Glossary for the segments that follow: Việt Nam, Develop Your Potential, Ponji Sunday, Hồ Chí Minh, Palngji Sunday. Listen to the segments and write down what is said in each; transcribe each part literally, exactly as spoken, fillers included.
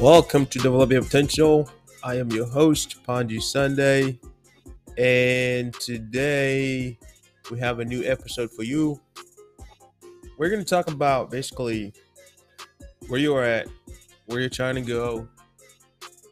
Welcome to Develop Your Potential. I am your host, Ponji Sunday, and today we have a new episode for you. We're going to talk about basically where you're at, where you're trying to go,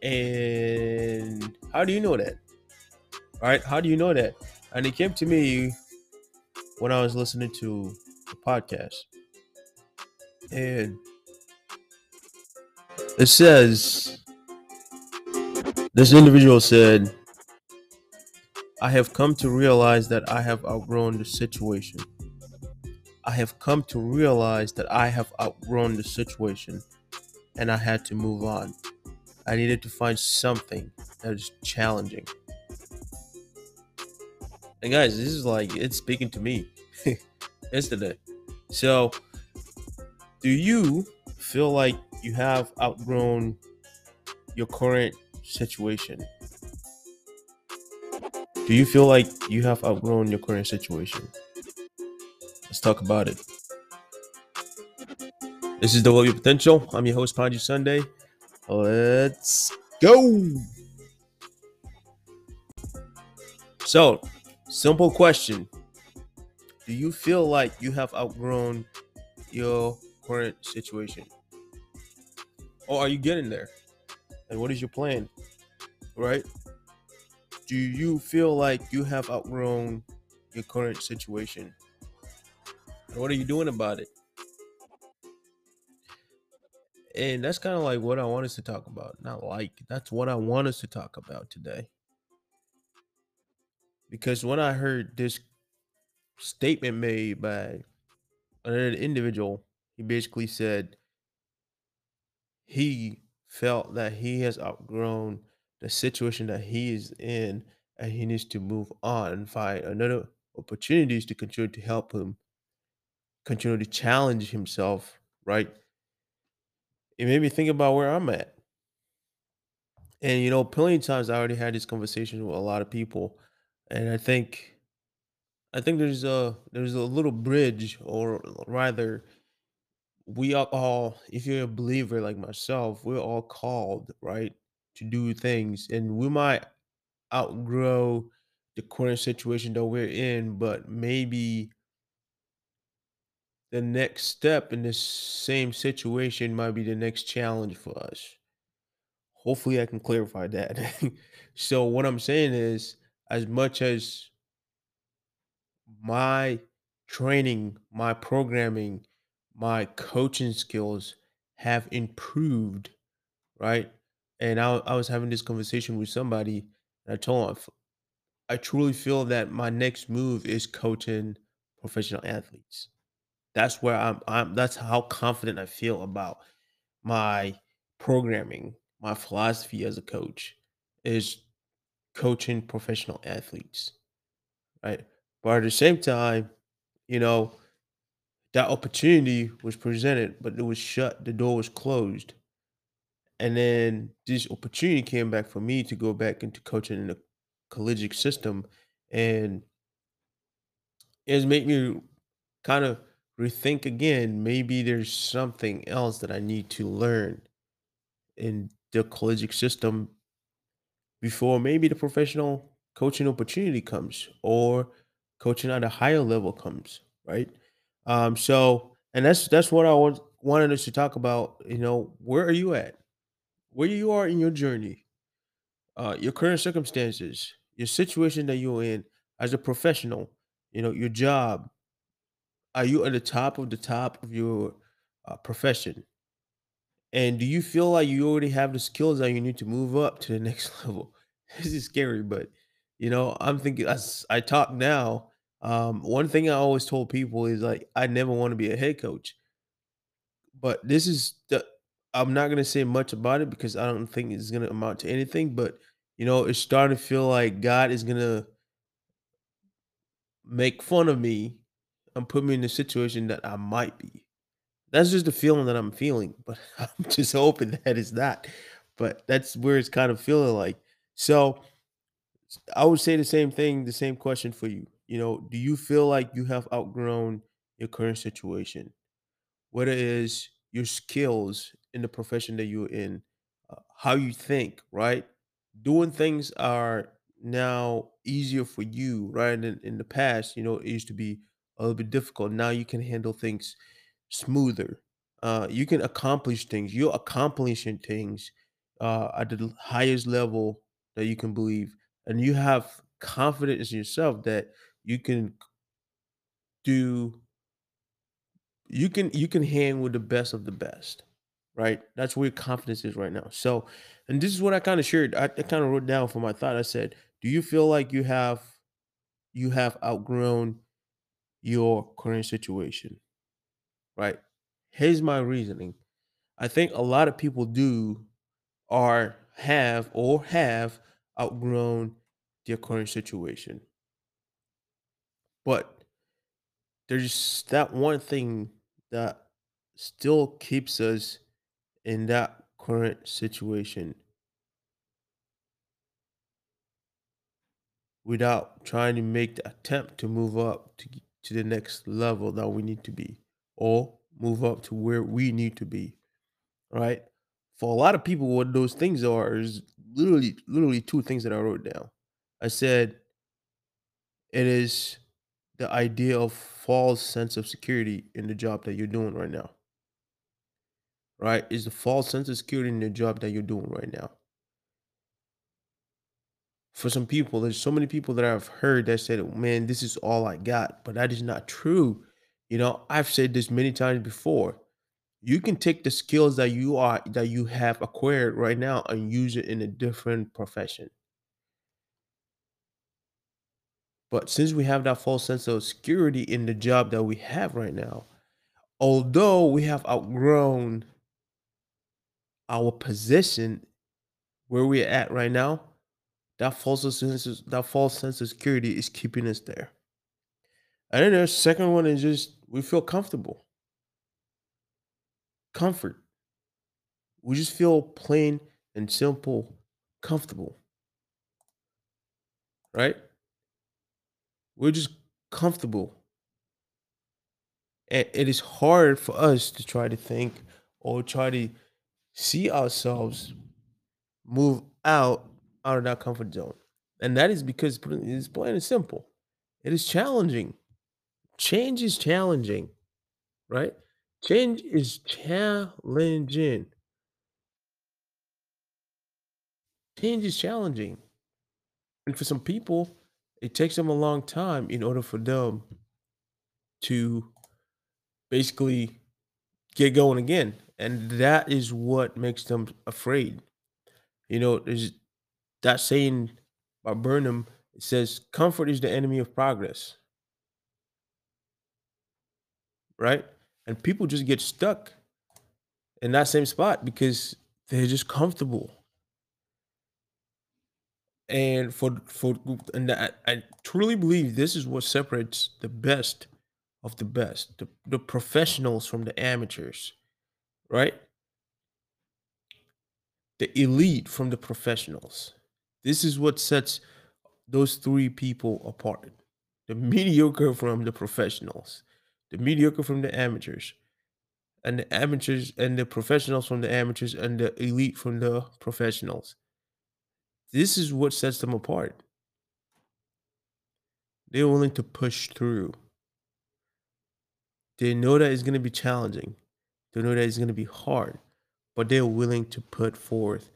and how do you know that? All right, how do you know that? And it came to me when I was listening to the podcast. And it says, this individual said, I have come to realize that I have outgrown the situation. I have come to realize that I have outgrown the situation and I had to move on. I needed to find something that is challenging. And guys, this is like, it's speaking to me yesterday. So, do you feel like you have outgrown your current situation? Do you feel like you have outgrown your current situation? Let's talk about it. This is Develop Your Potential. I'm your host, Palngji Sunday. Let's go. So, simple question. Do you feel like you have outgrown your current situation? Or are you getting there? And what is your plan? Right? Do you feel like you have outgrown your current situation? And what are you doing about it? And that's kind of like what I want us to talk about. Not like, that's what I want us to talk about today. Because when I heard this statement made by another individual, he basically said he felt that he has outgrown the situation that he is in and he needs to move on and find another opportunities to continue to help him, continue to challenge himself, right? It made me think about where I'm at. And, you know, plenty of times I already had this conversation with a lot of people. And I think I think there's a there's a little bridge, or rather, we are all, if you're a believer like myself, we're all called, right, to do things. And we might outgrow the current situation that we're in, but maybe the next step in this same situation might be the next challenge for us. Hopefully I can clarify that. So what I'm saying is, as much as my training, my programming, my coaching skills have improved, right? And I, I was having this conversation with somebody, and I told him, I truly feel that my next move is coaching professional athletes. That's where I'm, I'm, that's how confident I feel about my programming, my philosophy as a coach is coaching professional athletes, right? But at the same time, you know, that opportunity was presented, but it was shut. The door was closed. And then this opportunity came back for me to go back into coaching in the collegiate system. And it's made me kind of rethink again, maybe there's something else that I need to learn in the collegiate system before maybe the professional coaching opportunity comes, or coaching at a higher level comes, right? Um, so, and that's that's what I was, wanted us to talk about. You know, where are you at? Where you are in your journey, uh, your current circumstances, your situation that you're in as a professional, you know, your job. Are you at the top of the top of your uh, profession? And do you feel like you already have the skills that you need to move up to the next level? This is scary, but, you know, I'm thinking as I talk now, um, one thing I always told people is like, I never want to be a head coach. But this is, the, I'm not going to say much about it because I don't think it's going to amount to anything. But, you know, it's starting to feel like God is going to make fun of me and put me in a situation that I might be. That's just the feeling that I'm feeling, but I'm just hoping that it's not. But that's where it's kind of feeling like. So I would say the same thing, the same question for you. You know, do you feel like you have outgrown your current situation? What is your skills in the profession that you're in? how you think, right? Doing things are now easier for you, right? In, in the past, you know, it used to be a little bit difficult. Now you can handle things smoother. Uh, you can accomplish things. You're accomplishing things uh, at the highest level that you can believe. And you have confidence in yourself that you can do, you can, you can hang with the best of the best, right? That's where your confidence is right now. So, and this is what I kind of shared. I, I kind of wrote down for my thought. I said, do you feel like you have, you have outgrown your current situation, right? Here's my reasoning. I think a lot of people do are have or have outgrown their current situation. But there's that one thing that still keeps us in that current situation without trying to make the attempt to move up to, to the next level that we need to be, or move up to where we need to be, right? For a lot of people, what those things are is literally, literally two things that I wrote down. I said, it is the idea of false sense of security in the job that you're doing right now, right? It's the false sense of security in the job that you're doing right now. For some people, there's so many people that I've heard that said, man, this is all I got, but that is not true. You know, I've said this many times before. You can take the skills that you are, that you have acquired right now and use it in a different profession. But since we have that false sense of security in the job that we have right now, although we have outgrown our position where we're at right now, that false sense of, that false sense of security is keeping us there. And then the second one is just, we feel comfortable. Comfort. We just feel plain and simple comfortable, right? We're just comfortable. And it is hard for us to try to think or try to see ourselves move out, out of that comfort zone. And that is because it's plain and simple. It is challenging. Change is challenging, right? Change is challenging. Change is challenging. And for some people, it takes them a long time in order for them to basically get going again. And that is what makes them afraid. You know, there's that saying by Barnum, it says, comfort is the enemy of progress. Right? And people just get stuck in that same spot because they're just comfortable. And for for and I, I truly believe this is what separates the best of the best, the, the professionals from the amateurs, right? The elite from the professionals. This is what sets those three people apart. The mediocre from the professionals, the mediocre from the amateurs, and the amateurs and the professionals from the amateurs, and the elite from the professionals. This is what sets them apart. They're willing to push through. They know that it's going to be challenging. They know that it's going to be hard, but they're willing to put forth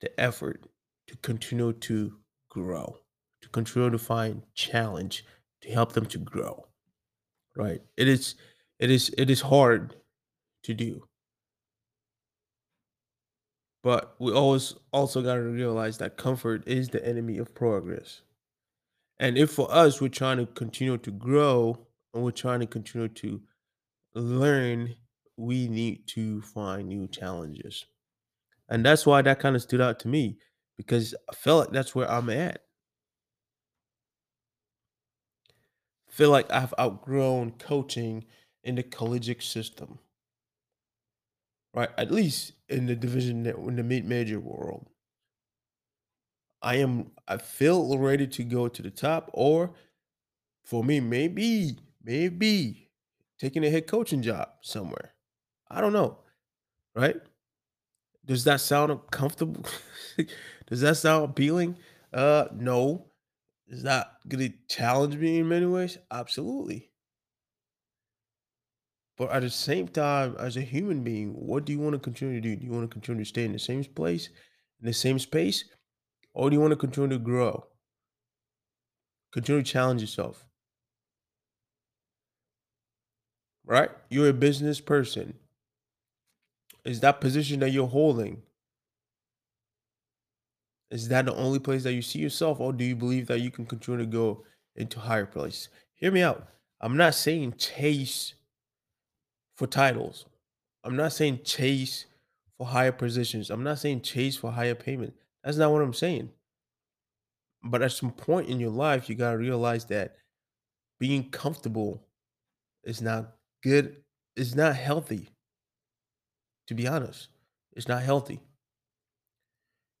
the effort to continue to grow, to continue to find challenge, to help them to grow. Right? It is, it is, it is hard to do. But we always also got to realize that comfort is the enemy of progress. And if for us, we're trying to continue to grow and we're trying to continue to learn, we need to find new challenges. And that's why that kind of stood out to me, because I felt like that's where I'm at. I feel like I've outgrown coaching in the collegiate system. Right, at least in the division, in the mid-major world, I am. I feel ready to go to the top, or for me, maybe, maybe taking a head coaching job somewhere. I don't know, right? Does that sound comfortable? Does that sound appealing? Uh, no. Is that going to challenge me in many ways? Absolutely. But at the same time, as a human being, what do you want to continue to do? Do you want to continue to stay in the same place, in the same space? Or do you want to continue to grow? Continue to challenge yourself. Right? You're a business person. Is that position that you're holding, is that the only place that you see yourself? Or do you believe that you can continue to go into higher places? Hear me out. I'm not saying chase for titles. I'm not saying chase for higher positions. I'm not saying chase for higher payment. That's not what I'm saying. But at some point in your life, you got to realize that being comfortable is not good. It's not healthy. To be honest, it's not healthy.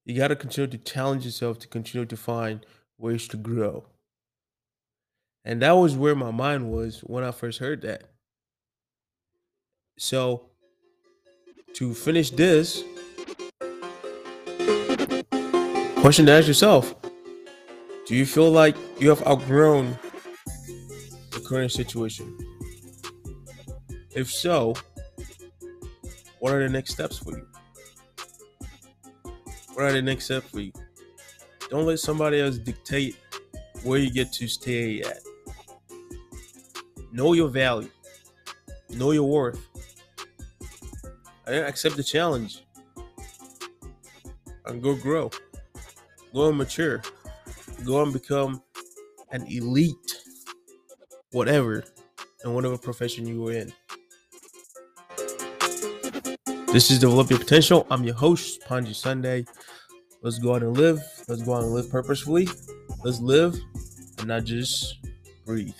You got to continue to challenge yourself, to continue to find ways to grow. And that was where my mind was when I first heard that. So to finish this, question to ask yourself, do you feel like you have outgrown the current situation? If so, what are the next steps for you? What are the next steps for you? Don't let somebody else dictate where you get to stay at. Know your value. Know your worth. Accept the challenge. And go grow. Go and mature. Go and become an elite. Whatever. In whatever profession you are in. This is Develop Your Potential. I'm your host, Ponji Sunday. Let's go out and live. Let's go out and live purposefully. Let's live and not just breathe.